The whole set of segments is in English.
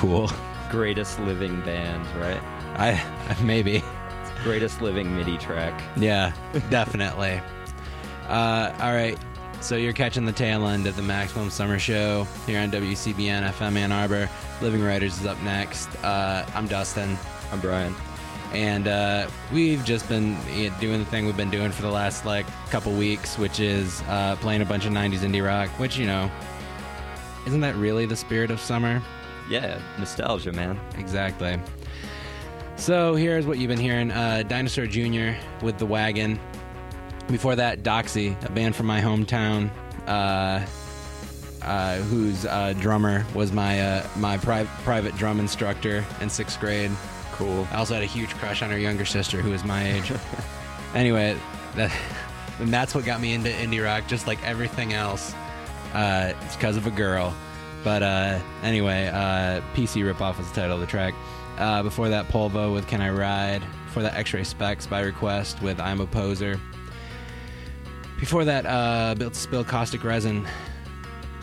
cool. Greatest living band, right? Maybe. Greatest living MIDI track. Yeah, definitely. All right. So you're catching the tail end of the Maximum Summer Show here on WCBN-FM Ann Arbor. Living Writers is up next. I'm Dustin. I'm Brian. And we've just been doing the thing we've been doing for the last couple weeks, which is playing a bunch of 90s indie rock, which, isn't that really the spirit of summer? Yeah, nostalgia, man. Exactly. So here's what you've been hearing. Dinosaur Jr. with The Wagon. Before that, Doxy, a band from my hometown, whose drummer was my private drum instructor in 6th grade. Cool. I also had a huge crush on her younger sister, who was my age. Anyway, and that's what got me into indie rock, just like everything else. It's because of a girl. But anyway, PC Ripoff was the title of the track. Before that, Polvo with Can I Ride. Before that, X-ray Specs by request with I'm a Poser. Before that, Built to Spill, Caustic Resin.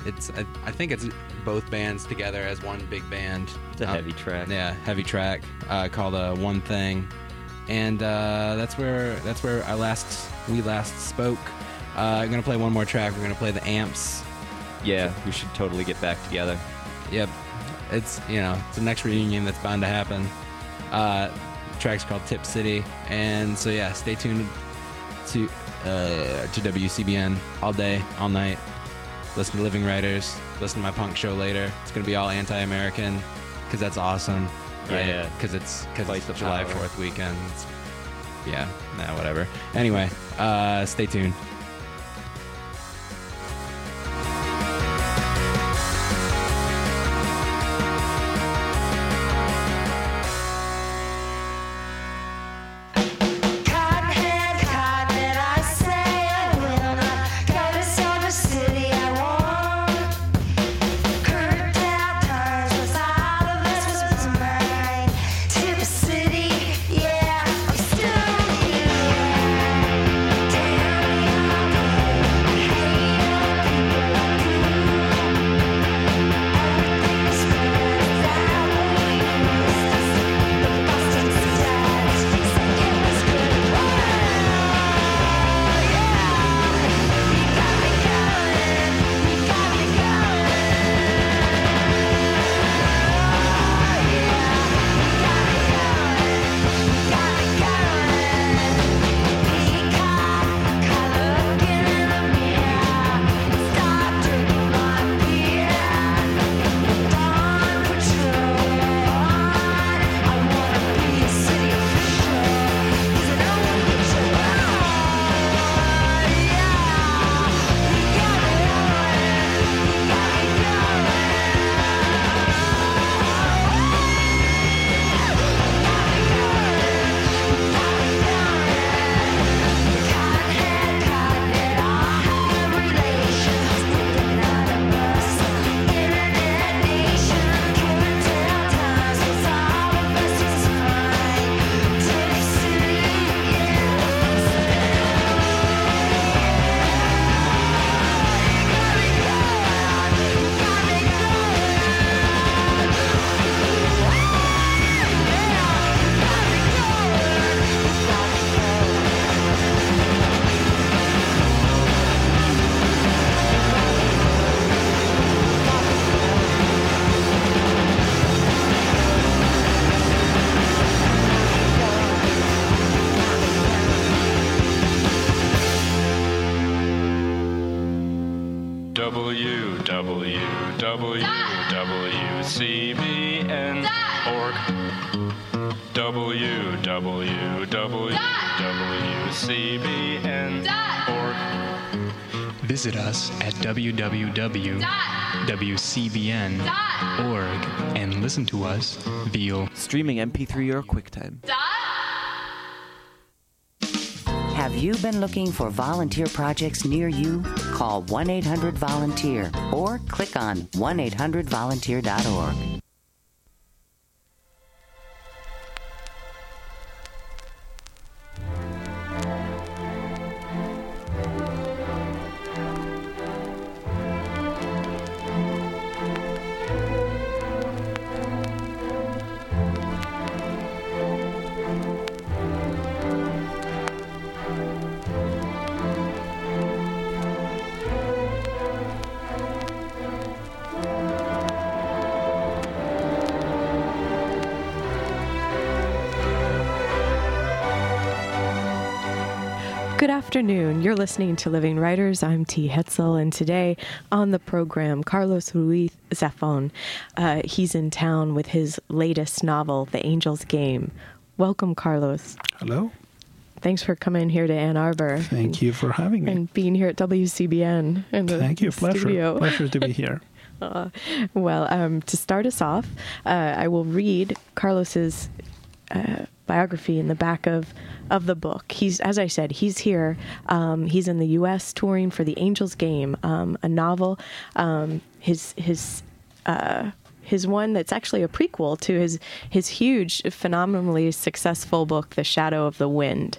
I think it's both bands together as one big band. It's a heavy track. Yeah, heavy track called One Thing, and that's where we last spoke. I'm gonna play one more track. We're gonna play The Amps. Yeah, we should totally get back together. Yep, it's the next reunion that's bound to happen. The track's called Tip City, and so yeah, stay tuned to WCBN all day, all night. Listen to Living Writers. Listen to my punk show later. It's going to be all anti-American because that's awesome. Right? Yeah. Because it's the July 4th weekend. Yeah. Nah, whatever. Anyway, stay tuned. www.wcbn.org. Visit us at www.wcbn.org and listen to us via streaming MP3 or QuickTime. Have you been looking for volunteer projects near you? Call 1-800-VOLUNTEER or click on 1-800-VOLUNTEER.org. Good afternoon. You're listening to Living Writers. I'm T. Hetzel, and today on the program, Carlos Ruiz Zafón. He's in town with his latest novel, The Angel's Game. Welcome, Carlos. Hello. Thanks for coming here to Ann Arbor. Thank you for having me. And being here at WCBN in the studio. Thank you. Pleasure to be here. To start us off, I will read Carlos's biography in the back of the book. He's, as I said, he's here. He's in the U.S. touring for The Angel's Game, a novel. His one that's actually a prequel to his huge, phenomenally successful book, The Shadow of the Wind.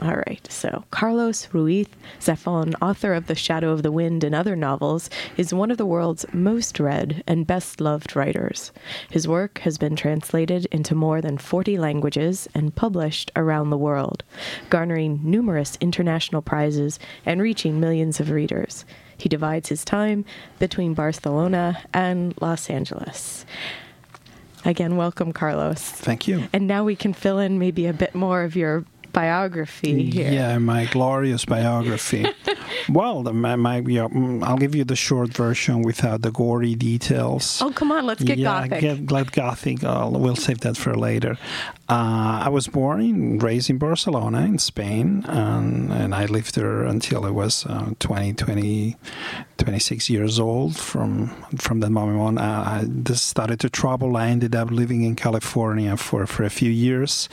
All right, so Carlos Ruiz Zafón, author of The Shadow of the Wind and other novels, is one of the world's most read and best-loved writers. His work has been translated into more than 40 languages and published around the world, garnering numerous international prizes and reaching millions of readers. He divides his time between Barcelona and Los Angeles. Again, welcome, Carlos. Thank you. And now we can fill in maybe a bit more of your biography here. Yeah, my glorious biography. Well, I'll give you the short version without the gory details. Oh, come on, let's get gothic. Get gothic. We'll save that for later. I was born and raised in Barcelona, in Spain, and I lived there until I was 26 years old. From that moment on, I just started to travel. I ended up living in California for a few years,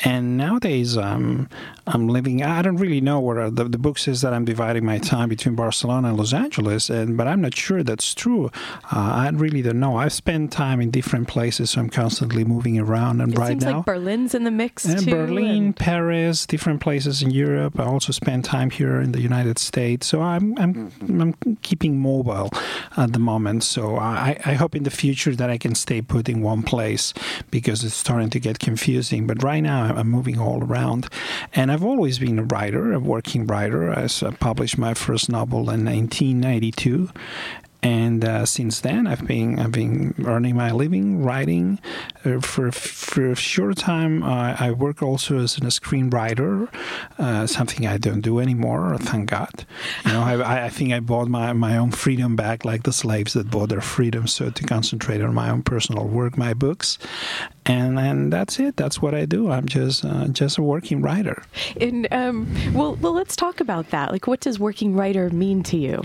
and nowadays I'm living. I don't really know where the book says that I'm dividing my time between Barcelona and Los Angeles, but I'm not sure that's true. I really don't know. I've spent time in different places, so I'm constantly moving around. And right now, Berlin's in the mix, too. Berlin, Paris, different places in Europe. I also spend time here in the United States. So I'm keeping mobile at the moment. So I hope in the future that I can stay put in one place because it's starting to get confusing. But right now, I'm moving all around. And I've always been a writer, a working writer. I published my first novel in 1992. And since then, I've been earning my living writing. For a short time, I work also as a screenwriter, something I don't do anymore. Thank God. You know, I think I bought my own freedom back, like the slaves that bought their freedom, so to concentrate on my own personal work, my books. And that's it. That's what I do. I'm just a working writer. And well, let's talk about that. Like, what does working writer mean to you?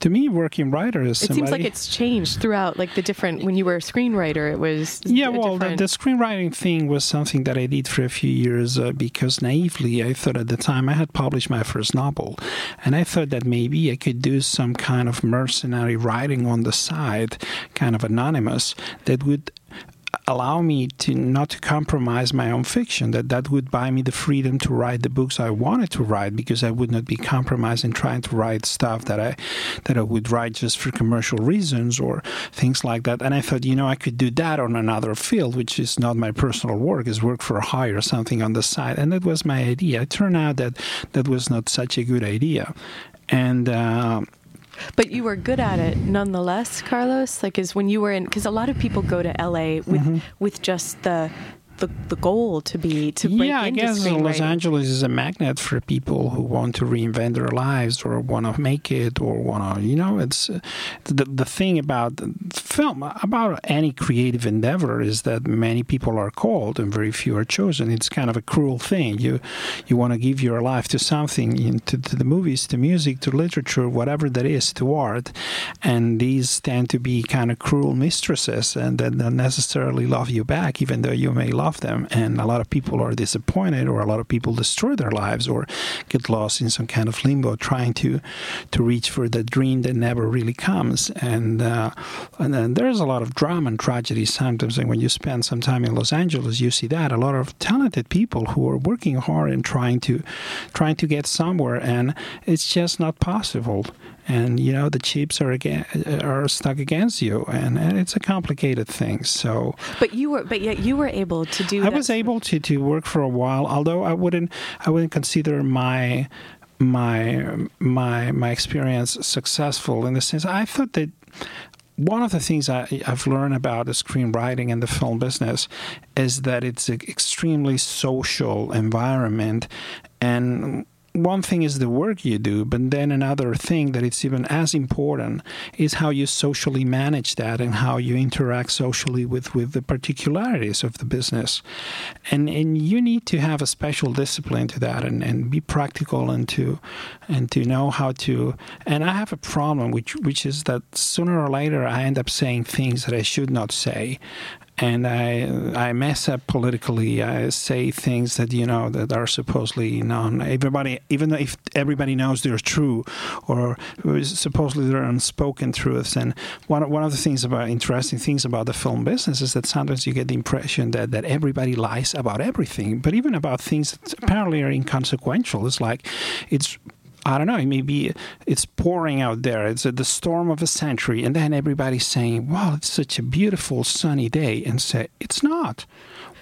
To me, working writer is somebody. It seems like it's changed throughout. Like the different when you were a screenwriter, it was the screenwriting thing was something that I did for a few years because naively I thought at the time I had published my first novel, and I thought that maybe I could do some kind of mercenary writing on the side, kind of anonymous, that would allow me to not to compromise my own fiction, that would buy me the freedom to write the books I wanted to write because I would not be compromised in trying to write stuff that I would write just for commercial reasons or things like that. And I thought, I could do that on another field, which is not my personal work, is work for hire, something on the side. And that was my idea. It turned out that was not such a good idea. And but you were good at it nonetheless, Carlos? Like, is when you were in, because a lot of people go to LA with just the goal to break into screenwriting. Yeah, I guess Los Angeles is a magnet for people who want to reinvent their lives or want to make it or want to, it's the thing about film, about any creative endeavor is that many people are called and very few are chosen. It's kind of a cruel thing. You want to give your life to something, to the movies, to music, to literature, whatever that is, to art, and these tend to be kind of cruel mistresses and that don't necessarily love you back, even though you may love them, and a lot of people are disappointed, or a lot of people destroy their lives or get lost in some kind of limbo trying to reach for the dream that never really comes. And then there's a lot of drama and tragedy sometimes, and when you spend some time in Los Angeles, you see that a lot of talented people who are working hard and trying to get somewhere, and it's just not possible. And, the chips are stuck against you, and it's a complicated thing. So, but yet you were able to do. I was able to work for a while, although I wouldn't consider my experience successful in the sense. I thought that one of the things I've learned about the screenwriting and the film business is that it's an extremely social environment. And one thing is the work you do, but then another thing that it's even as important is how you socially manage that and how you interact socially with the particularities of the business. And you need to have a special discipline to that and be practical and to know how to. And I have a problem, which is that sooner or later I end up saying things that I should not say. And I mess up politically. I say things that, you know, that are supposedly known. Everybody, even if everybody knows they're true, or supposedly they're unspoken truths. And one of the things about interesting things about the film business is that sometimes you get the impression that everybody lies about everything, but even about things that apparently are inconsequential. It's like I don't know, maybe it's pouring out there. It's the storm of a century. And then everybody's saying, wow, it's such a beautiful sunny day. And say, it's not.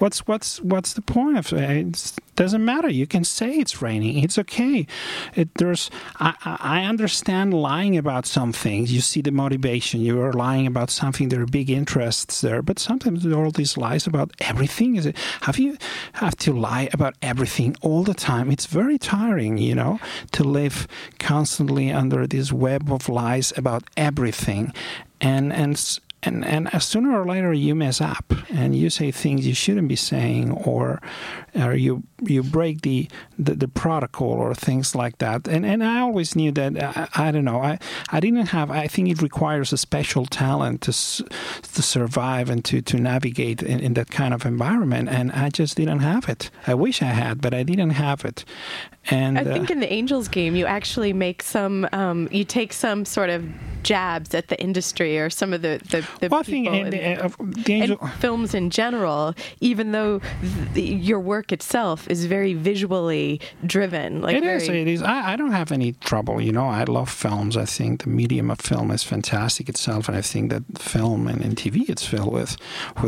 What's the point of it? Doesn't matter. You can say it's raining. It's okay. I understand lying about some things. You see the motivation. You are lying about something. There are big interests there. But sometimes all these lies about everything. You have to lie about everything all the time? It's very tiring, you know, to live constantly under this web of lies about everything. And sooner or later you mess up and you say things you shouldn't be saying, or you break the protocol or things like that. And I always knew that, I don't know, I didn't have, I think it requires a special talent to survive and to navigate in that kind of environment. And I just didn't have it. I wish I had, but I didn't have it. And I think in The Angel's Game, you actually make some, you take some sort of jabs at the industry or some of the people and films in general, even though your work itself is very visually driven. It is. I don't have any trouble, you know. I love films. I think the medium of film is fantastic itself, and I think that film and TV it's filled with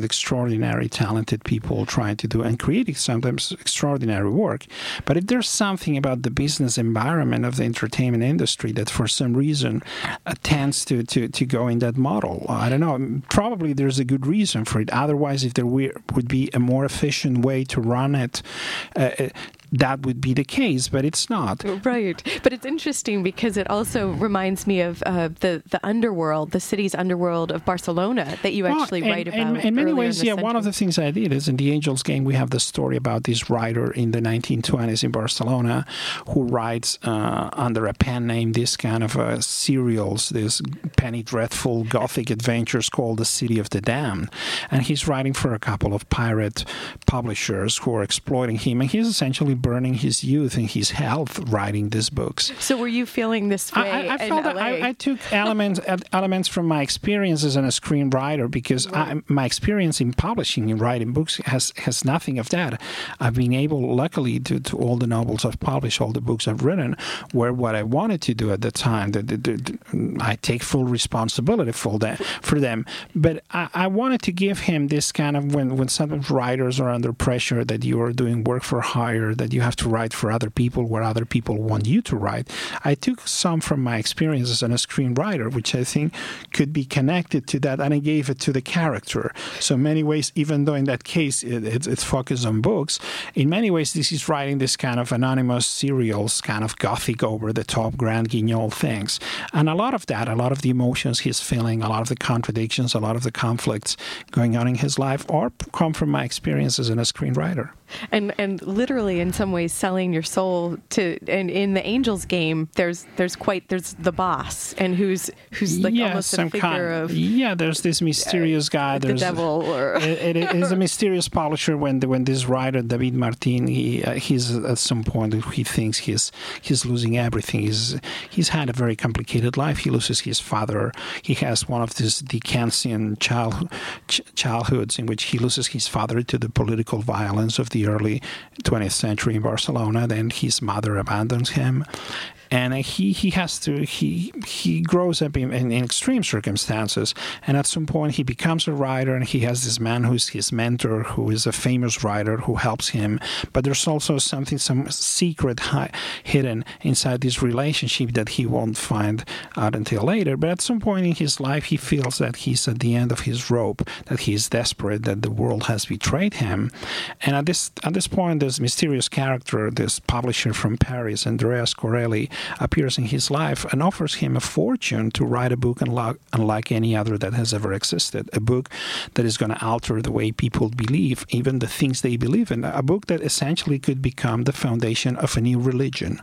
extraordinary, talented people trying to do and creating sometimes extraordinary work. But if there's something about the business environment of the entertainment industry that for some reason tends to go in that model. I don't know. Probably there's a good reason for it. Otherwise, if there would be a more efficient way to run it, that would be the case, but it's not. Right. But it's interesting because it also reminds me of the underworld, the city's underworld of Barcelona that you actually write about. And in many ways, one of the things I did is in The Angel's Game, we have the story about this writer in the 1920s in Barcelona who writes under a pen name this kind of serials, this penny dreadful gothic adventures called The City of the Damned. And he's writing for a couple of pirate publishers who are exploiting him. And he's essentially burning his youth and his health writing these books. So were you feeling this way? I felt that I took elements from my experiences as a screenwriter, because my experience in publishing and writing books has nothing of that. I've been able, luckily, to all the novels I've published, all the books I've written, were what I wanted to do at the time. I take full responsibility for them. But I wanted to give him this kind of, when sometimes writers are under pressure that you are doing work for hire, that you have to write for other people where other people want you to write. I took some from my experiences as a screenwriter, which I think could be connected to that, and I gave it to the character. So in many ways, even though in that case it's focused on books, in many ways this is writing this kind of anonymous serials, kind of gothic over-the-top grand guignol things. And a lot of that, a lot of the emotions he's feeling, a lot of the contradictions, a lot of the conflicts going on in his life come from my experiences as a screenwriter. And literally, in some ways, selling your soul to. And in The Angel's Game, there's the boss, and who's like almost some a figure of There's this mysterious guy. There's the devil, or it is a mysterious publisher. When this writer David Martin, he's at some point he thinks he's losing everything. He's had a very complicated life. He loses his father. He has one of these Dickensian childhoods in which he loses his father to the political violence of the early 20th century in Barcelona. Then his mother abandons him, And he grows up in extreme circumstances, and at some point he becomes a writer, and he has this man who's his mentor, who is a famous writer who helps him. But there's also some secret hidden inside this relationship that he won't find out until later. But at some point in his life, he feels that he's at the end of his rope, that he is desperate, that the world has betrayed him. And at this point, this mysterious character, this publisher from Paris, Andreas Corelli, appears in his life and offers him a fortune to write a book unlike any other that has ever existed, a book that is going to alter the way people believe, even the things they believe in, a book that essentially could become the foundation of a new religion.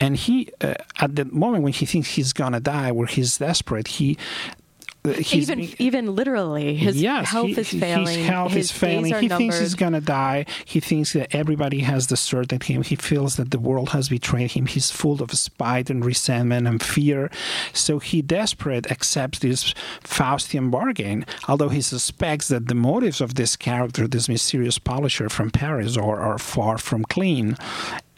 And he, at the moment when he thinks he's going to die, where he's desperate, Even literally, his health is failing. He thinks he's going to die. He thinks that everybody has deserted him. He feels that the world has betrayed him. He's full of spite and resentment and fear. So he, desperate, accepts this Faustian bargain, although he suspects that the motives of this character, this mysterious publisher from Paris, are far from clean.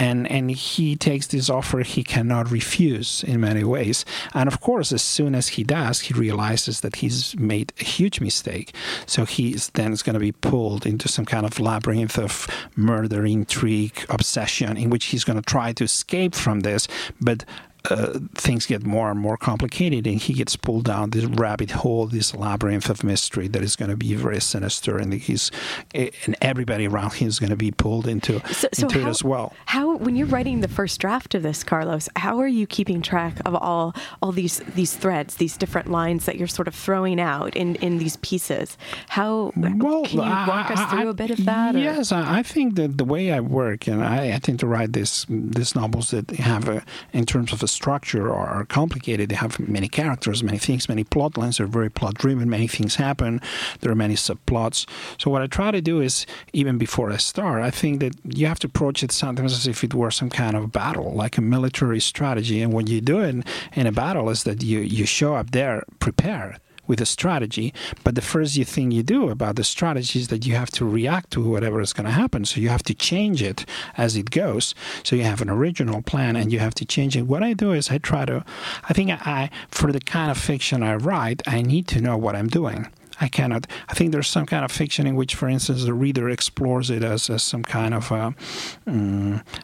And he takes this offer he cannot refuse in many ways. And of course, as soon as he does, he realizes that he's made a huge mistake. So he's then going to be pulled into some kind of labyrinth of murder, intrigue, obsession, in which he's going to try to escape from this, but things get more and more complicated, and he gets pulled down this rabbit hole, this labyrinth of mystery that is going to be very sinister, and everybody around him is going to be pulled into it as well. How, when you're writing the first draft of this, Carlos, how are you keeping track of all these threads, these different lines that you're sort of throwing out in these pieces? Can you walk us through a bit of that? Yes, I think that the way I work, and I tend to write these novels that have in terms of a structure are complicated. They have many characters, many things, many plot lines. They're very plot driven. Many things happen. There are many subplots. So what I try to do is, even before I start, I think that you have to approach it sometimes as if it were some kind of battle, like a military strategy. And what you do in a battle is that you show up there prepared with a strategy, but the first thing you do about the strategy is that you have to react to whatever is going to happen. So you have to change it as it goes. So you have an original plan and you have to change it. What I do is I think for the kind of fiction I write, I need to know what I'm doing. I think there's some kind of fiction in which, for instance, the reader explores it as some kind of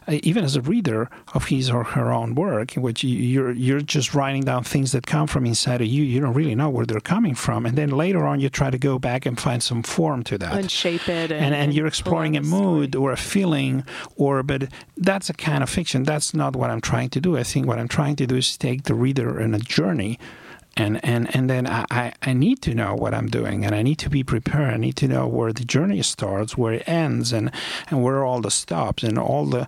even as a reader of his or her own work, in which you're just writing down things that come from inside of you. You don't really know where they're coming from, and then later on you try to go back and find some form to that and shape it, and you're exploring a mood or a feeling, but that's a kind of fiction. That's not what I'm trying to do. I think what I'm trying to do is take the reader on a journey. And then I need to know what I'm doing, and I need to be prepared. I need to know where the journey starts, where it ends, and where all the stops and all the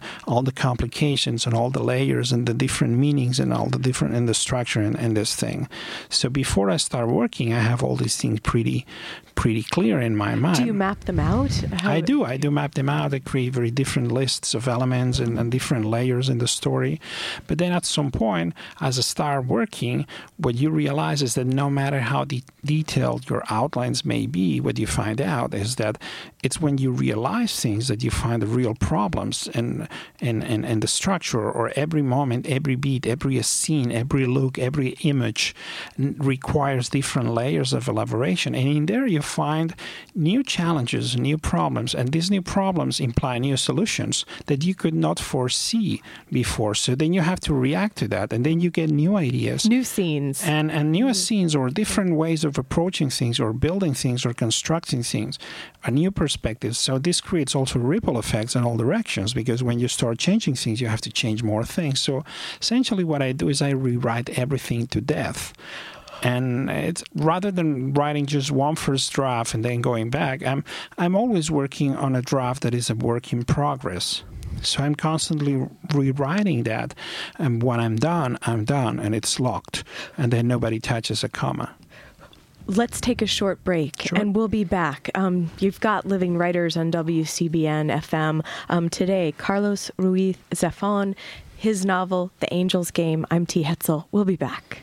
complications and all the layers and the different meanings and all the different in the structure and this thing. So before I start working, I have all these things pretty clear in my mind. Do you map them out? I do map them out. I create very different lists of elements and different layers in the story. But then at some point, as I start working, what you realize is that no matter how detailed your outlines may be, what you find out is that it's when you realize things that you find the real problems and the structure, or every moment, every beat, every scene, every look, every image requires different layers of elaboration. And in there you find new challenges, new problems, and these new problems imply new solutions that you could not foresee before. So then you have to react to that, and then you get new ideas. New scenes. And new scenes, or different ways of approaching things, or building things, or constructing things, a new perspective. So this creates also ripple effects in all directions, because when you start changing things, you have to change more things. So essentially what I do is I rewrite everything to death. And it's rather than writing just one first draft and then going back, I'm always working on a draft that is a work in progress. So I'm constantly rewriting that, and when I'm done, and it's locked, and then nobody touches a comma. Let's take a short break, and we'll be back. You've got Living Writers on WCBN-FM. Today, Carlos Ruiz Zafón, his novel, The Angel's Game. I'm T. Hetzel. We'll be back.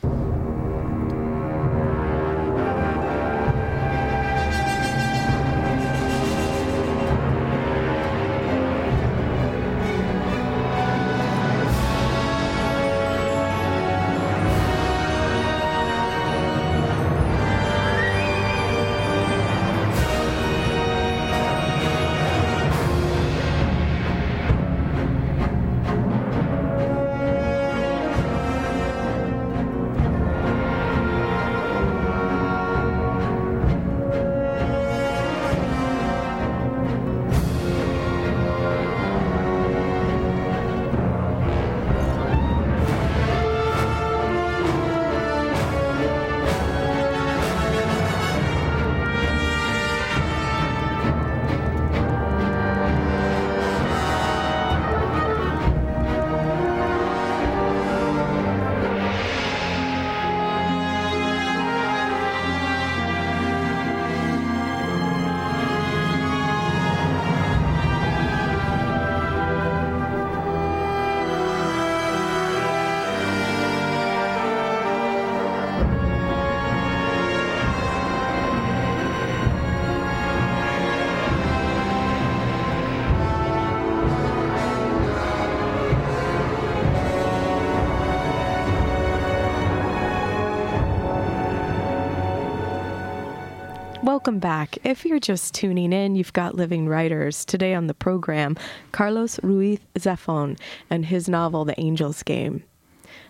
Welcome back. If you're just tuning in, you've got Living Writers. Today on the program, Carlos Ruiz Zafón and his novel, The Angel's Game.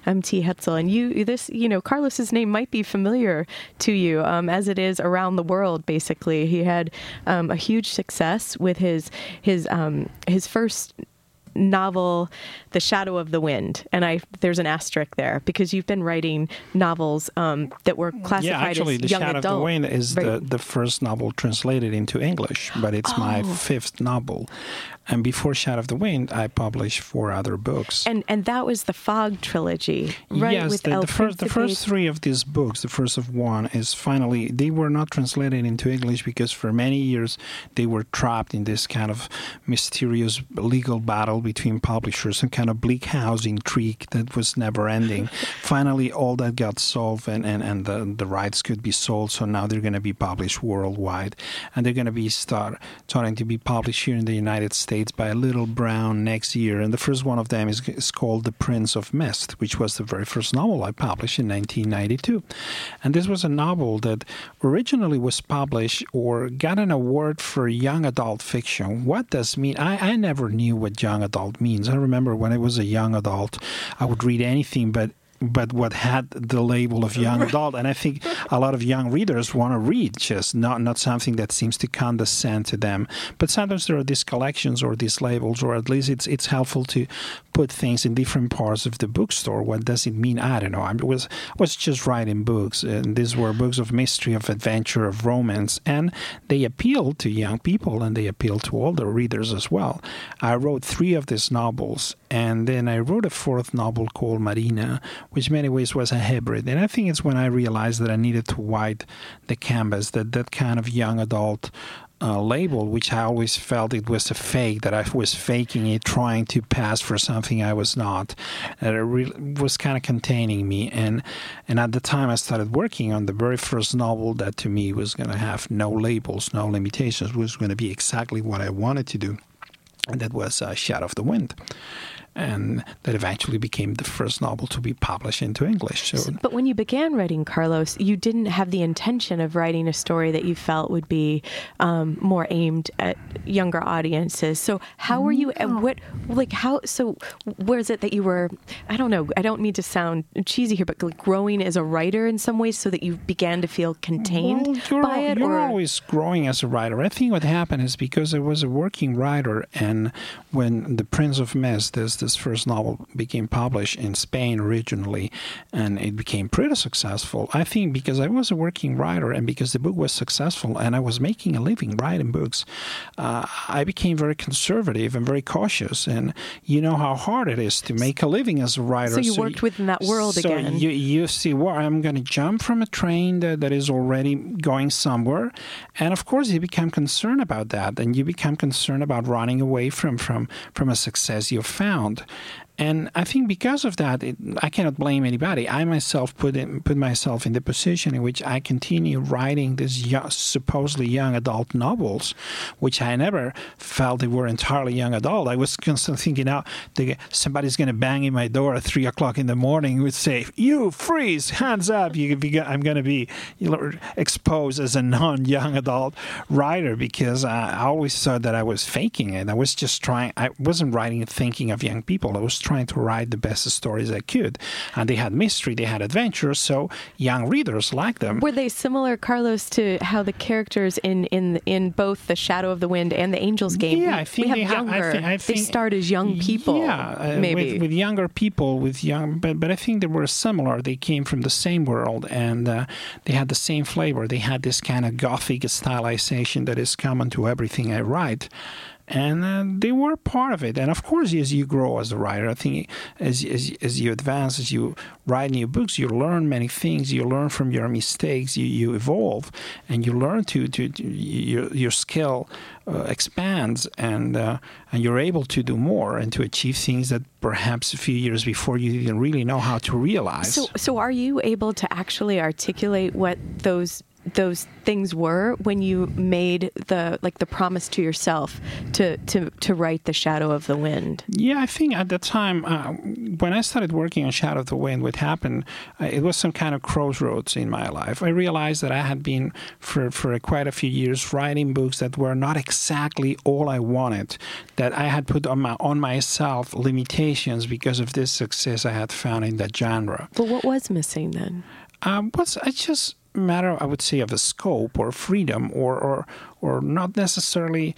I'm T. Hetzel, and Carlos's name might be familiar to you, as it is around the world. Basically, he had a huge success with his first novel, The Shadow of the Wind, and there's an asterisk there because you've been writing novels that were classified as young adult. The Shadow of the Wind is the first novel translated into English, but it's my fifth novel. And before Shadow of the Wind, I published four other books. And that was the Fog trilogy, right? Yes, with the first three of these books, the first of one is finally, they were not translated into English because for many years they were trapped in this kind of mysterious legal battle between publishers, some kind of bleak house intrigue that was never ending. Finally, all that got solved and the rights could be sold, so now they're going to be published worldwide. And they're going to be starting to be published here in the United States by Little Brown next year, and the first one of them is called The Prince of Mist, which was the very first novel I published in 1992. And this was a novel that originally was published or got an award for young adult fiction. What does it mean? I never knew what young adult means. I remember when I was a young adult, I would read anything but what had the label of young adult. And I think a lot of young readers want to read just not something that seems to condescend to them. But sometimes there are these collections or these labels, or at least it's helpful to put things in different parts of the bookstore. What does it mean? I don't know. I was just writing books, and these were books of mystery, of adventure, of romance, and they appealed to young people, and they appealed to older readers as well. I wrote three of these novels, and then I wrote a fourth novel called Marina, which in many ways was a hybrid. And I think it's when I realized that I needed to widen the canvas, that kind of young adult label, which I always felt it was a fake, that I was faking it, trying to pass for something I was not, and it was kind of containing me. And at the time I started working on the very first novel that to me was going to have no labels, no limitations, was going to be exactly what I wanted to do. And that was Shadow of the Wind. And that eventually became the first novel to be published into English. But when you began writing, Carlos, you didn't have the intention of writing a story that you felt would be more aimed at younger audiences. So how were you? And so where is it that you were? I don't know. I don't mean to sound cheesy here, but like growing as a writer in some ways, so that you began to feel contained by it. You're always growing as a writer. I think what happened is because I was a working writer, and when The Prince of Mist, this first novel became published in Spain originally, and it became pretty successful. I think because I was a working writer and because the book was successful and I was making a living writing books, I became very conservative and very cautious. And you know how hard it is to make a living as a writer. So you worked within that world again. You see, well, I'm going to jump from a train that is already going somewhere. And of course, you become concerned about that. And you become concerned about running away from a success you've found. And I think because of that, I cannot blame anybody. I myself put myself in the position in which I continue writing these supposedly young adult novels, which I never felt they were entirely young adult. I was constantly thinking, somebody's going to bang in my door at 3 o'clock in the morning and would say, "You freeze, hands up, I'm going to be exposed as a non-young adult writer," because I always thought that I was faking it. I was just trying. I wasn't writing and thinking of young people. I was trying to write the best stories I could. And they had mystery, they had adventure, so young readers liked them. Were they similar, Carlos, to how the characters in both The Shadow of the Wind and The Angel's Game, yeah, I think they start as young people, maybe. With younger people, but I think they were similar. They came from the same world, and they had the same flavor. They had this kind of gothic stylization that is common to everything I write. And they were part of it. And of course, as you grow as a writer, I think as you advance, as you write new books, you learn many things. You learn from your mistakes. You evolve, and you learn to your skill expands, and you're able to do more and to achieve things that perhaps a few years before you didn't really know how to realize. So are you able to actually articulate what those those things were when you made the promise to yourself to write The Shadow of the Wind? Yeah, I think at the time when I started working on Shadow of the Wind, what happened, it was some kind of crossroads in my life. I realized that I had been for quite a few years writing books that were not exactly all I wanted, that I had put on myself limitations because of this success I had found in that genre. But what was missing then? Matter, I would say, of a scope or freedom, or not necessarily,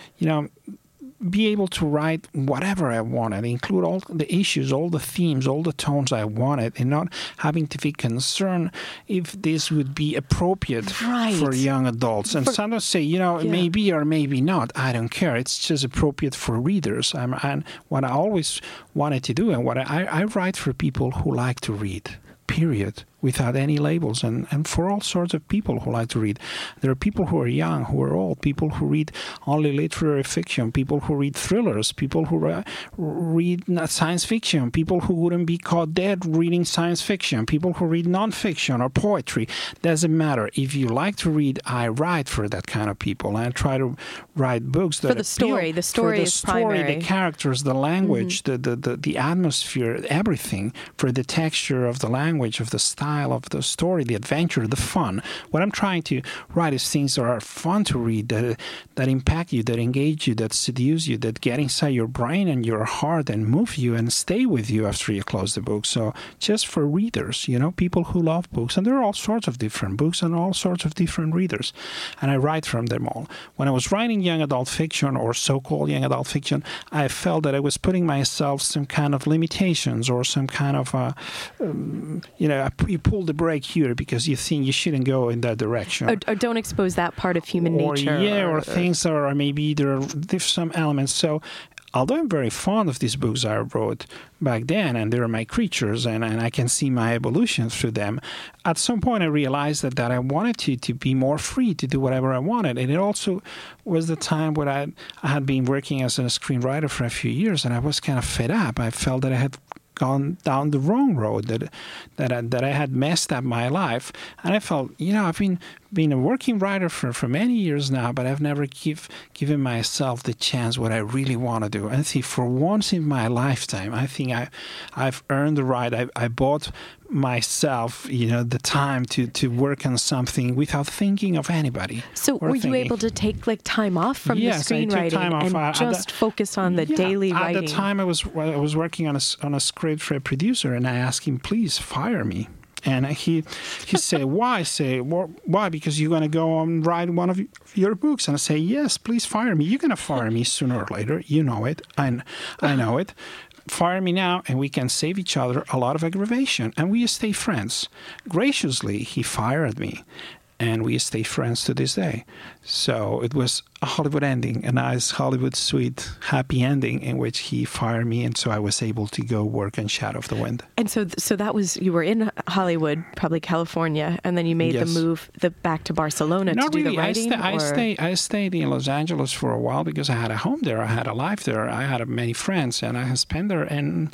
be able to write whatever I wanted, include all the issues, all the themes, all the tones I wanted, and not having to be concerned if this would be appropriate for young adults. And sometimes say, maybe or maybe not, I don't care. It's just appropriate for readers. And what I always wanted to do, and what I write for people who like to read. Period, without any labels, and for all sorts of people who like to read. There are people who are young, who are old, people who read only literary fiction, people who read thrillers, people who read science fiction, people who wouldn't be caught dead reading science fiction, people who read nonfiction or poetry. Doesn't matter. If you like to read, I write for that kind of people. I try to write books that appeal for the story, the characters, the language, the atmosphere, everything, for the texture of the language, of the style of the story, the adventure, the fun. What I'm trying to write is things that are fun to read, that impact you, that engage you, that seduce you, that get inside your brain and your heart and move you and stay with you after you close the book. So just for readers, people who love books. And there are all sorts of different books and all sorts of different readers. And I write from them all. When I was writing young adult fiction or so-called young adult fiction, I felt that I was putting myself some kind of limitations or some kind of... you pull the brake here because you think you shouldn't go in that direction. Or don't expose that part of human nature. Yeah, or things are maybe there's some elements. So although I'm very fond of these books I wrote back then, and they're my creatures, and I can see my evolution through them, at some point I realized that I wanted to be more free to do whatever I wanted. And it also was the time when I had been working as a screenwriter for a few years, and I was kind of fed up. I felt that I had gone down the wrong road, that I had messed up my life. And I felt, I've been a working writer for many years now, but I've never given myself the chance what I really want to do. And see, for once in my lifetime, I think I've earned the right. I bought myself, the time to work on something without thinking of anybody. So were you able to take time off from the screenwriting and focus on the daily writing? At the time, I was working on a script for a producer, and I asked him, please fire me. And he said, why? I say, why? Because you're going to go and write one of your books. And I say, yes, please fire me. You're going to fire me sooner or later. You know it. I know it. Fire me now, and we can save each other a lot of aggravation. And we stay friends. Graciously, he fired me. And we stay friends to this day. So it was a Hollywood ending, a nice Hollywood sweet, happy ending in which he fired me, and so I was able to go work on Shadow of the Wind. And so that was, you were in Hollywood, probably California, and then you made the move back to Barcelona do the writing? I stayed in Los Angeles for a while because I had a home there, I had a life there, I had many friends, and I had spent there, and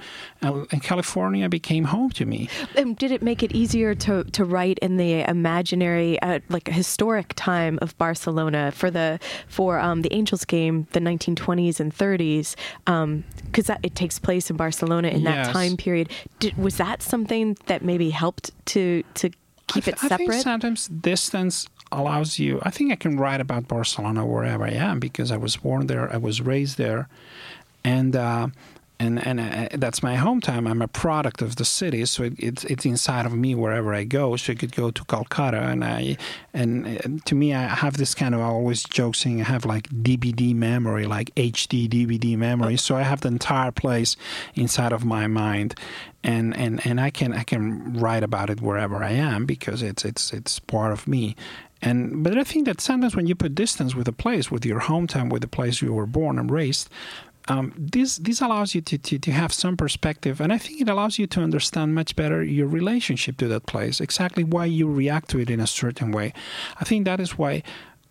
California became home to me. And did it make it easier to write in the imaginary... like a historic time of Barcelona for The Angel's Game, the 1920s and 30s, because it takes place in Barcelona in that time period. Was that something that maybe helped to keep it separate? I think sometimes distance allows you. I think I can write about Barcelona wherever I am because I was born there, I was raised there, and that's my hometown. I'm a product of the city, so it's inside of me wherever I go. So I could go to Calcutta, and to me, I have this kind of always joke saying I have DVD memory, HD DVD memory. So I have the entire place inside of my mind, and I can write about it wherever I am because it's part of me. But I think that sometimes when you put distance with a place, with your hometown, with the place you were born and raised. This allows you to have some perspective, and I think it allows you to understand much better your relationship to that place, exactly why you react to it in a certain way. I think that is why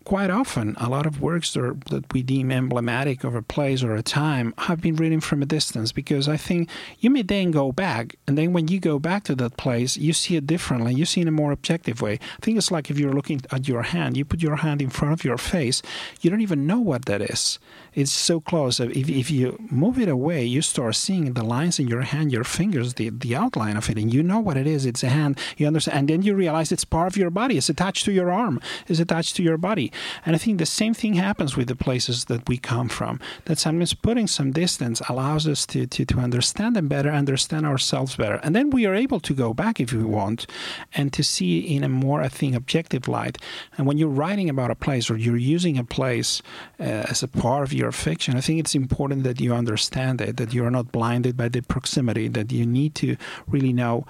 quite often, a lot of works that we deem emblematic of a place or a time have been written from a distance, because I think you may then go back, and then when you go back to that place, you see it differently. You see it in a more objective way. I think it's like if you're looking at your hand, you put your hand in front of your face, you don't even know what that is. It's so close. If you move it away, you start seeing the lines in your hand, your fingers, the outline of it, and you know what it is. It's a hand. You understand. And then you realize it's part of your body. It's attached to your arm. It's attached to your body. And I think the same thing happens with the places that we come from, that sometimes putting some distance allows us to understand them better, understand ourselves better. And then we are able to go back if we want and to see in a more, I think, objective light. And when you're writing about a place or you're using a place as a part of your fiction, I think it's important that you understand it, that you're not blinded by the proximity, that you need to really know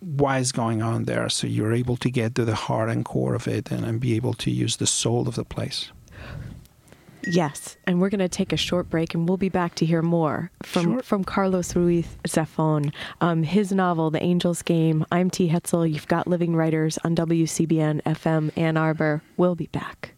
what is going on there, so you're able to get to the heart and core of it and be able to use the soul of the place. Yes, and we're going to take a short break, and we'll be back to hear more from Carlos Ruiz Zafón. His novel, The Angel's Game. I'm T. Hetzel. You've got Living Writers on WCBN-FM Ann Arbor. We'll be back.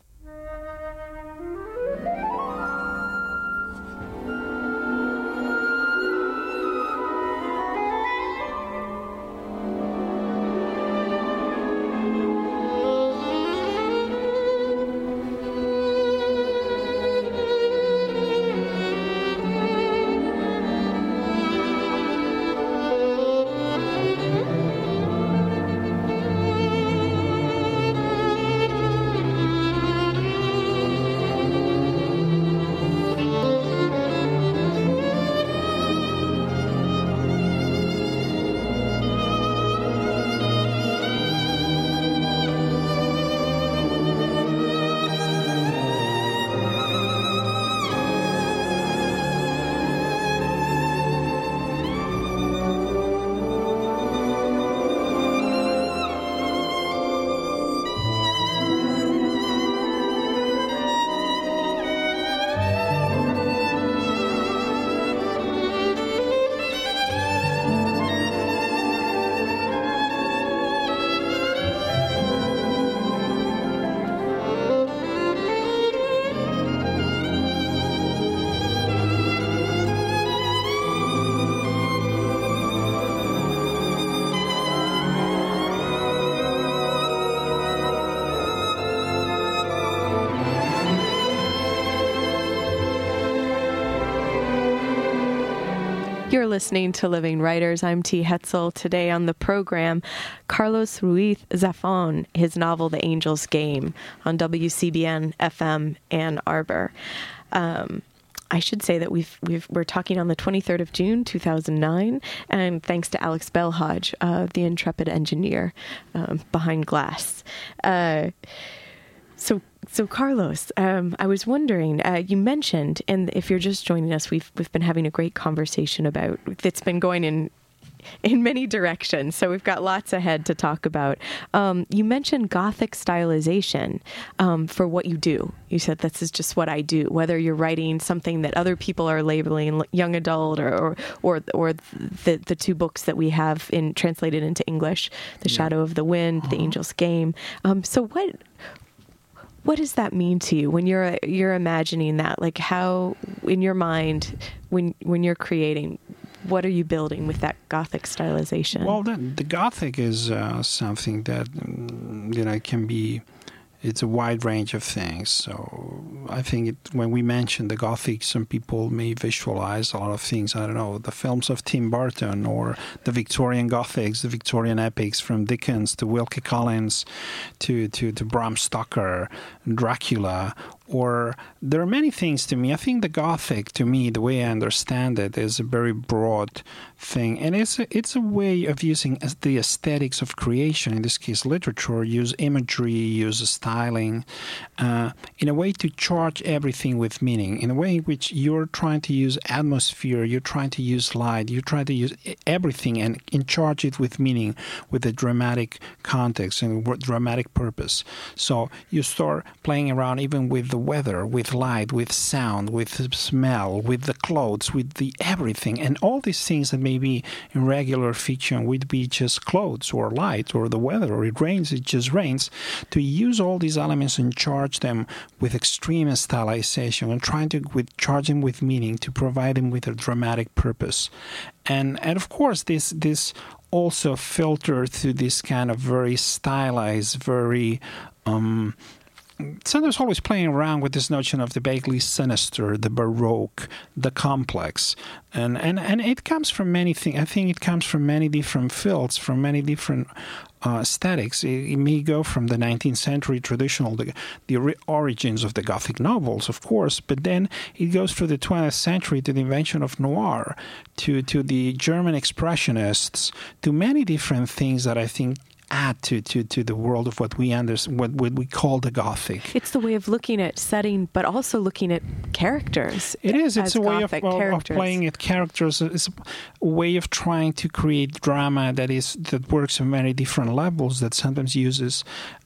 You're listening to Living Writers. I'm T. Hetzel. Today on the program, Carlos Ruiz Zafón, his novel The Angel's Game, on WCBN-FM Ann Arbor. I should say that we're talking on the 23rd of June, 2009, and thanks to Alex Bell-Hodge, the intrepid engineer behind glass. So Carlos, I was wondering, you mentioned, and if you're just joining us, we've been having a great conversation about, it's been going in many directions, so we've got lots ahead to talk about. You mentioned Gothic stylization for what you do. You said this is just what I do, whether you're writing something that other people are labeling young adult or the two books that we have translated into English, The Shadow of the Wind, The Angel's Game. So what does that mean to you when you're imagining that? Like, how in your mind when you're creating, what are you building with that Gothic stylization? Well, the Gothic is something that can be. It's a wide range of things. So I think when we mention the Gothic, some people may visualize a lot of things. I don't know, the films of Tim Burton or the Victorian Gothics, the Victorian epics from Dickens to Wilkie Collins to Bram Stoker, Dracula. Or there are many things to me. I think the Gothic, to me, the way I understand it, is a very broad thing. And it's a way of using the aesthetics of creation, in this case literature, use imagery, use styling, in a way to charge everything with meaning, in a way in which you're trying to use atmosphere, you're trying to use light, you're trying to use everything and charge it with meaning, with a dramatic context and dramatic purpose. So you start playing around even with the weather, with light, with sound, with smell, with the clothes, with the everything. And all these things that maybe in regular fiction would be just clothes or light or the weather or it rains, it just rains, to use all these elements and charge them with extreme stylization and trying to charge them with meaning, to provide them with a dramatic purpose. And of course, this also filtered through this kind of very stylized, very... Sanders always playing around with this notion of the vaguely sinister, the baroque, the complex. And it comes from many things. I think it comes from many different fields, from many different aesthetics. It may go from the 19th century traditional, the origins of the Gothic novels, of course, but then it goes through the 20th century to the invention of noir, to the German expressionists, to many different things that I think add to the world of what we understand, what we call the Gothic. It's the way of looking at setting, but also looking at characters. It is. It's a way of playing at characters. It's a way of trying to create drama that works on many different levels. That sometimes uses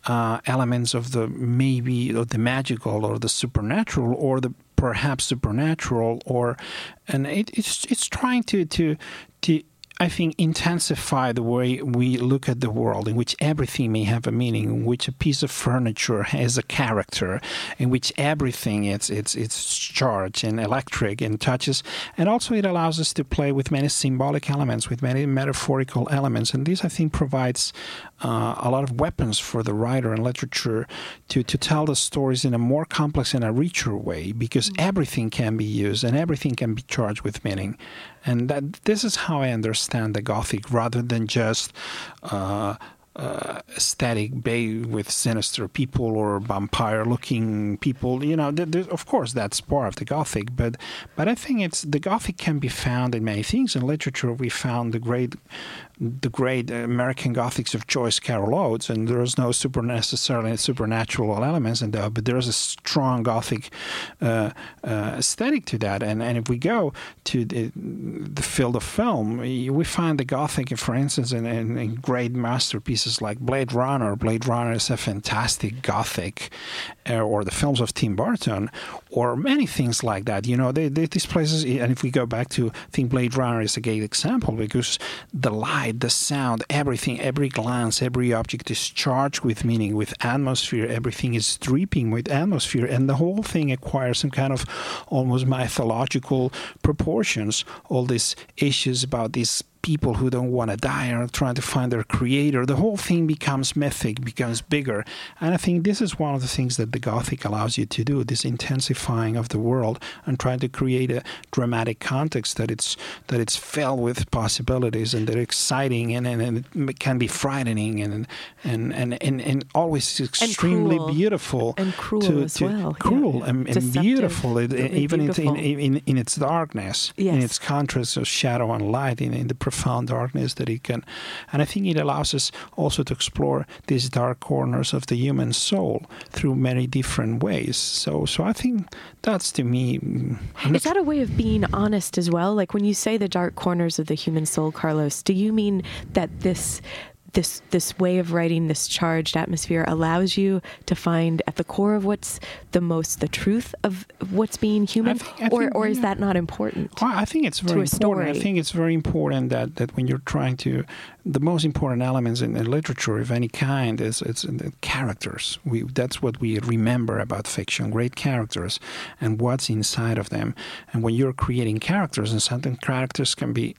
elements of the magical or the supernatural or the perhaps supernatural, and it's trying to I think, intensify the way we look at the world, in which everything may have a meaning, in which a piece of furniture has a character, in which everything it's charged and electric and touches. And also it allows us to play with many symbolic elements, with many metaphorical elements. And this, I think, provides a lot of weapons for the writer and literature to tell the stories in a more complex and a richer way, because everything can be used and everything can be charged with meaning. And this is how I understand the Gothic, rather than just static bay with sinister people or vampire-looking people. You know, of course, that's part of the Gothic, but I think the Gothic can be found in many things. In literature, we found the great American Gothics of Joyce Carol Oates, and there's no necessarily supernatural elements in that, but there's a strong Gothic aesthetic to that. And if we go to the field of film, we find the Gothic, for instance, in great masterpieces like Blade Runner. Blade Runner is a fantastic Gothic, or the films of Tim Burton, or many things like that. You know, these places, and if we go back to, I think Blade Runner is a great example, because the light, the sound, everything, every glance, every object is charged with meaning, with atmosphere. Everything is dripping with atmosphere, and the whole thing acquires some kind of almost mythological proportions. All these issues about these people who don't want to die and are trying to find their creator, the whole thing becomes mythic, becomes bigger. And I think this is one of the things that the Gothic allows you to do, this intensifying of the world and trying to create a dramatic context that it's filled with possibilities, and that are exciting and it can be frightening and always extremely and beautiful. And cruel as well. Cruel, yeah. and beautiful, even beautiful. In its darkness, yes. In its contrast of shadow and light, in the profound darkness that it can. And I think it allows us also to explore these dark corners of the human soul through many different ways. So I think that's, to me... Is that a way of being honest as well? Like, when you say the dark corners of the human soul, Carlos, do you mean that this way of writing, this charged atmosphere, allows you to find at the core of what's the truth of what's being human? Or is that not important? Well, I think it's very important. Story. I think it's very important that when you're trying to, the most important elements in literature of any kind is characters. That's what we remember about fiction, great characters and what's inside of them. And when you're creating characters, and sometimes characters can be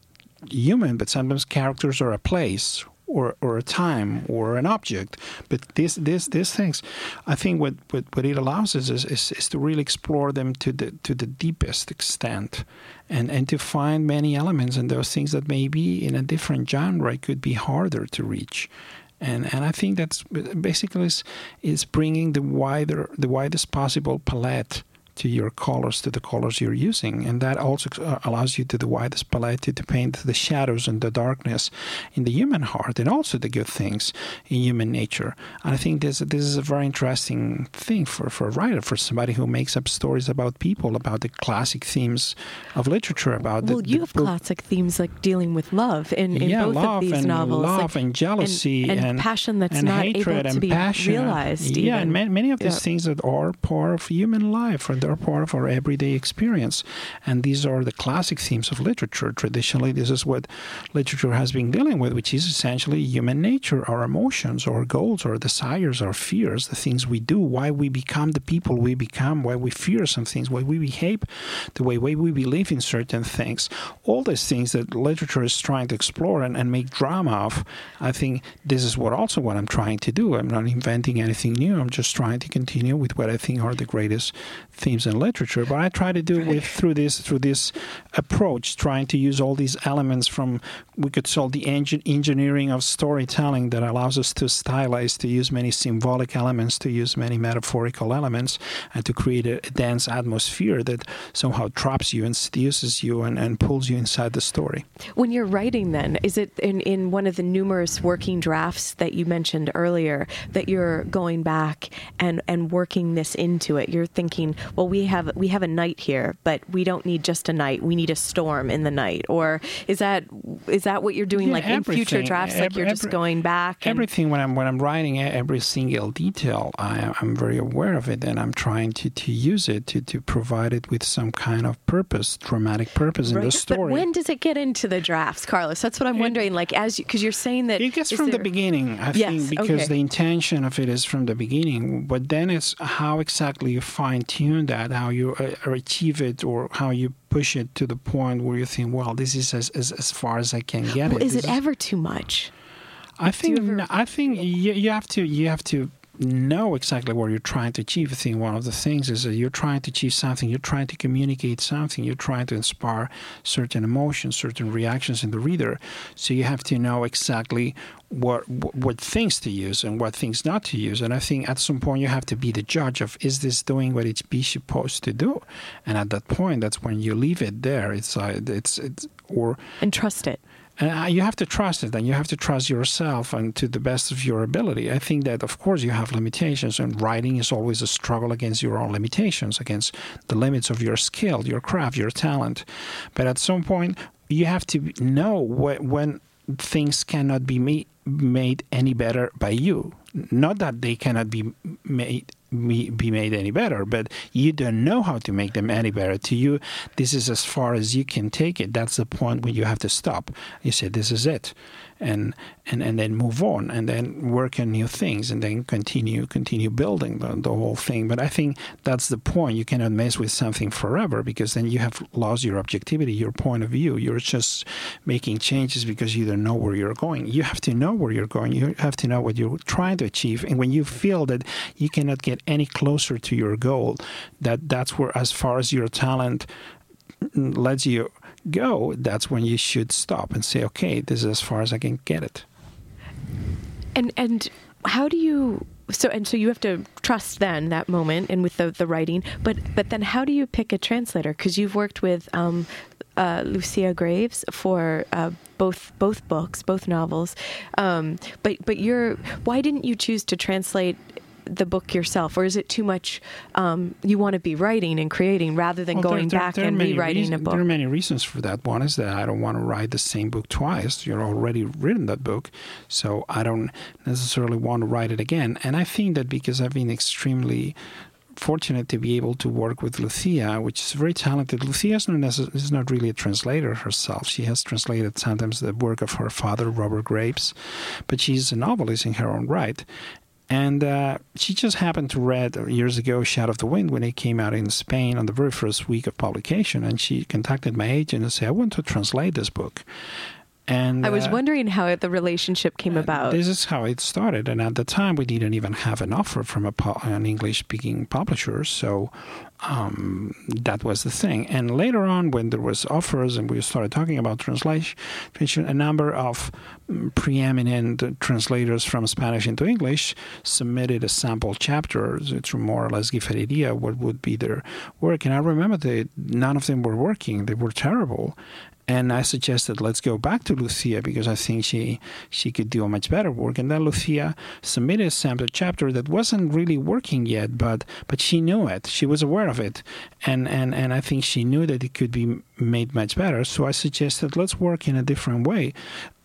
human, but sometimes characters are a place, or a time, or an object, but these things, I think what it allows us is to really explore them to the deepest extent, and to find many elements in those things that maybe in a different genre it could be harder to reach, and I think that's basically is bringing the widest possible palette to your colors, to the colors you're using. And that also allows you to the widest palette to paint the shadows and the darkness in the human heart and also the good things in human nature. And I think this is a very interesting thing for a writer, for somebody who makes up stories about people, about the classic themes of literature. Classic themes like dealing with love in both of these novels. Love and jealousy and passion that's and not hatred able to be passion. Realized. Yeah, even. And many of these things that are part of human life and are part of our everyday experience. And these are the classic themes of literature. Traditionally, this is what literature has been dealing with, which is essentially human nature, our emotions, our goals, our desires, our fears, the things we do, why we become the people we become, why we fear some things, why we behave the way we believe in certain things. All these things that literature is trying to explore and make drama of, I think this is what I'm trying to do. I'm not inventing anything new. I'm just trying to continue with what I think are the greatest themes in literature. But I try to do it through this approach, trying to use all these elements from, we could call the engineering of storytelling that allows us to stylize, to use many symbolic elements, to use many metaphorical elements, and to create a dense atmosphere that somehow traps you and seduces you and pulls you inside the story. When you're writing then, is it in one of the numerous working drafts that you mentioned earlier that you're going back and working this into it? You're thinking, well, we have a night here, but we don't need just a night. We need a storm in the night. Or is that what you're doing, like in future drafts, like you're just going back? Everything when I'm writing, every single detail, I'm very aware of it, and I'm trying to use it to provide it with some kind of purpose, dramatic purpose in the story. But when does it get into the drafts, Carlos? That's what I'm wondering. Like because you're saying that it gets from the beginning. I think because the intention of it is from the beginning, but then it's how exactly you fine tune that, how you achieve it, or how you push it to the point where you think, well, this is as far as I can get it. Is it ever too much? I think you have to know exactly what you're trying to achieve. I think one of the things is that you're trying to achieve something, you're trying to communicate something, you're trying to inspire certain emotions, certain reactions in the reader. So you have to know exactly what things to use and what things not to use. And I think at some point you have to be the judge of, is this doing what it's supposed to do? And at that point, that's when you leave it there. And trust it. And you have to trust it, and you have to trust yourself and to the best of your ability. I think that, of course, you have limitations, and writing is always a struggle against your own limitations, against the limits of your skill, your craft, your talent. But at some point, you have to know when things cannot be made any better by you. Not that they cannot be made any better, but you don't know how to make them any better. To you, this is as far as you can take it. That's the point when you have to stop. You say, this is it. And then move on, and then work on new things, and then continue building the whole thing. But I think that's the point. You cannot mess with something forever, because then you have lost your objectivity, your point of view. You're just making changes because you don't know where you're going. You have to know where you're going. You have to know what you're trying to achieve. And when you feel that you cannot get any closer to your goal, that's where, as far as your talent lets you go, that's when you should stop and say, okay, this is as far as I can get it. And how do you so you have to trust then that moment and with the writing, but then how do you pick a translator? Because you've worked with Lucia Graves for both books, both novels, but why didn't you choose to translate the book yourself? Or is it too much you want to be writing and creating rather than going back and rewriting a book? There are many reasons for that. One is that I don't want to write the same book twice. You've already written that book, so I don't necessarily want to write it again. And I think that because I've been extremely fortunate to be able to work with Lucia, which is very talented. Lucia is not really a translator herself. She has translated sometimes the work of her father, Robert Graves, but she's a novelist in her own right. And she just happened to read years ago Shadow of the Wind when it came out in Spain on the very first week of publication. And she contacted my agent and said, I want to translate this book. And I was wondering how the relationship came about. This is how it started. And at the time, we didn't even have an offer from an English-speaking publisher. So that was the thing. And later on, when there was offers and we started talking about translation, a number of preeminent translators from Spanish into English submitted a sample chapter to more or less give an idea what would be their work. And I remember none of them were working. They were terrible. And I suggested, let's go back to Lucia because I think she could do a much better work. And then Lucia submitted a sample chapter that wasn't really working yet, but she knew it. She was aware of it. And I think she knew that it could be made much better. So I suggested, let's work in a different way.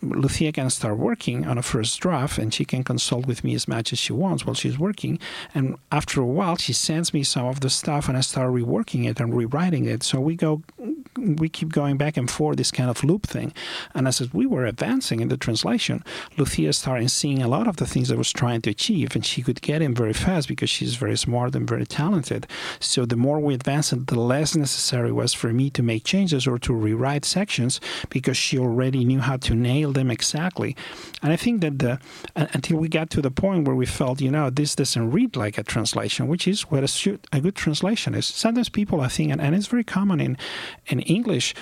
Lucia can start working on a first draft and she can consult with me as much as she wants while she's working. And after a while, she sends me some of the stuff and I start reworking it and rewriting it. So we keep going back and forth, this kind of loop thing. And as we were advancing in the translation, Lucia started seeing a lot of the things that I was trying to achieve and she could get in very fast because she's very smart and very talented. So the more we advanced, the less necessary was for me to make changes or to rewrite sections because she already knew how to nail them exactly. And I think that until we got to the point where we felt, this doesn't read like a translation, which is what a good translation is. Sometimes people, I think, and it's very common in English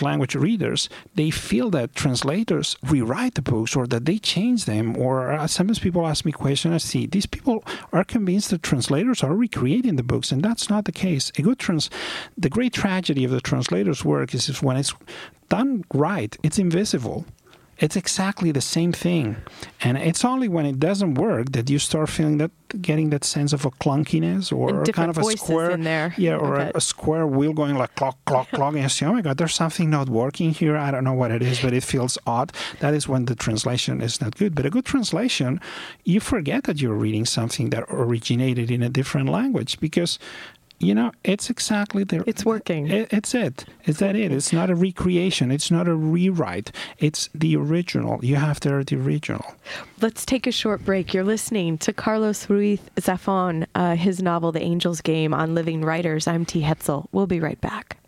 language readers, they feel that translators rewrite the books or that they change them. Or sometimes people ask me questions, these people are convinced that translators are recreating the books, and that's not the case. The great tragedy of the translator's work is when it's done right, it's invisible. It's exactly the same thing. And it's only when it doesn't work that you start feeling getting that sense of a clunkiness or kind of a square in there. Yeah, or a square wheel going like clock, clock, clock. And you say, oh my God, there's something not working here. I don't know what it is, but it feels odd. That is when the translation is not good. But a good translation, you forget that you're reading something that originated in a different language because it's exactly there. It's working. It's that. It's not a recreation. It's not a rewrite. It's the original. You have to have the original. Let's take a short break. You're listening to Carlos Ruiz Zafón, his novel, The Angel's Game, on Living Writers. I'm T. Hetzel. We'll be right back.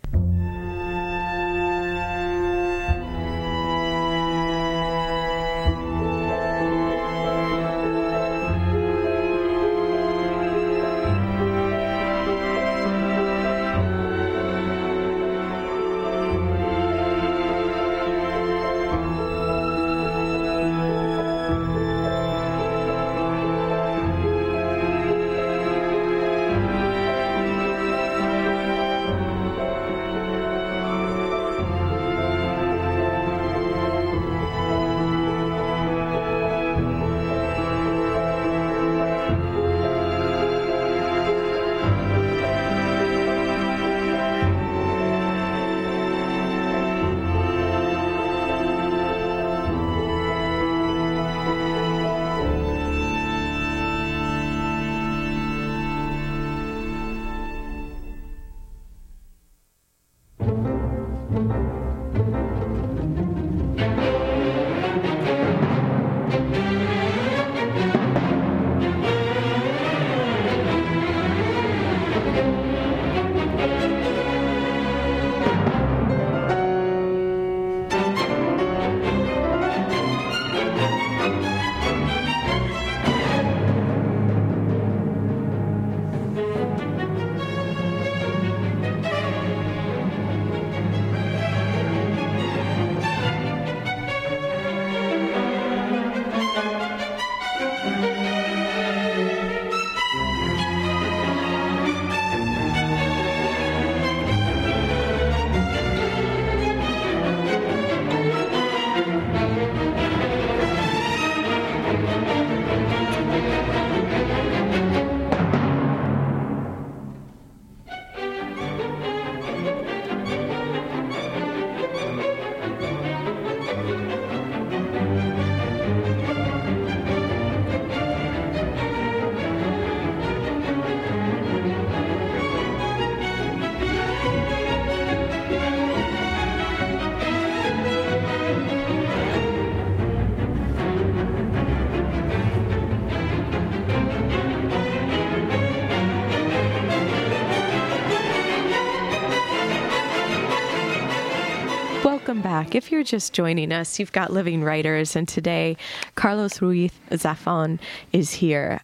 Welcome back. If you're just joining us, you've got Living Writers, and today Carlos Ruiz Zafón is here.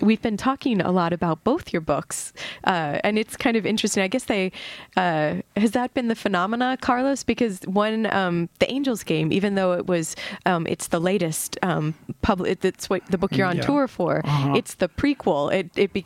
We've been talking a lot about both your books, and it's kind of interesting. I guess they, has that been the phenomena, Carlos? Because one, The Angel's Game, even though it was, it's the latest, it's what the book you're on tour for. Uh-huh. It's the prequel. It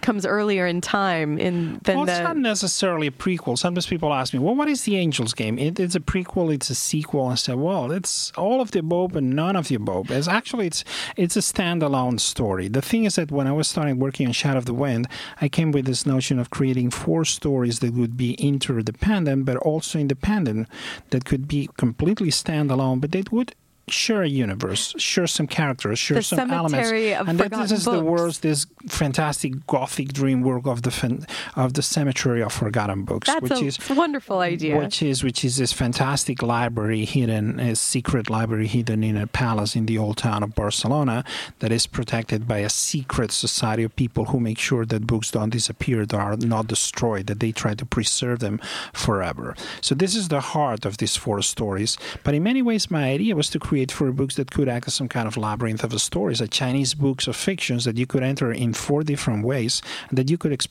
comes earlier in time It's not necessarily a prequel. Sometimes people ask me, well, what is The Angel's Game? It's a prequel, it's a sequel. I said, well, it's all of the above and none of the above. It's actually a standalone story. The thing is that when I was starting working on Shadow of the Wind, I came with this notion of creating four stories that would be interdependent, but also independent, that could be completely standalone, but that would share a universe, share some characters, share some elements. And that this is the words, this fantastic gothic dream work of the Cemetery of Forgotten Books. That's a wonderful idea. Which is this fantastic library hidden, a secret library hidden in a palace in the old town of Barcelona that is protected by a secret society of people who make sure that books don't disappear, that are not destroyed, that they try to preserve them forever. So this is the heart of these four stories. But in many ways, my idea was to create for books that could act as some kind of labyrinth of stories, a Chinese books of fictions that you could enter in four different ways, that you could explore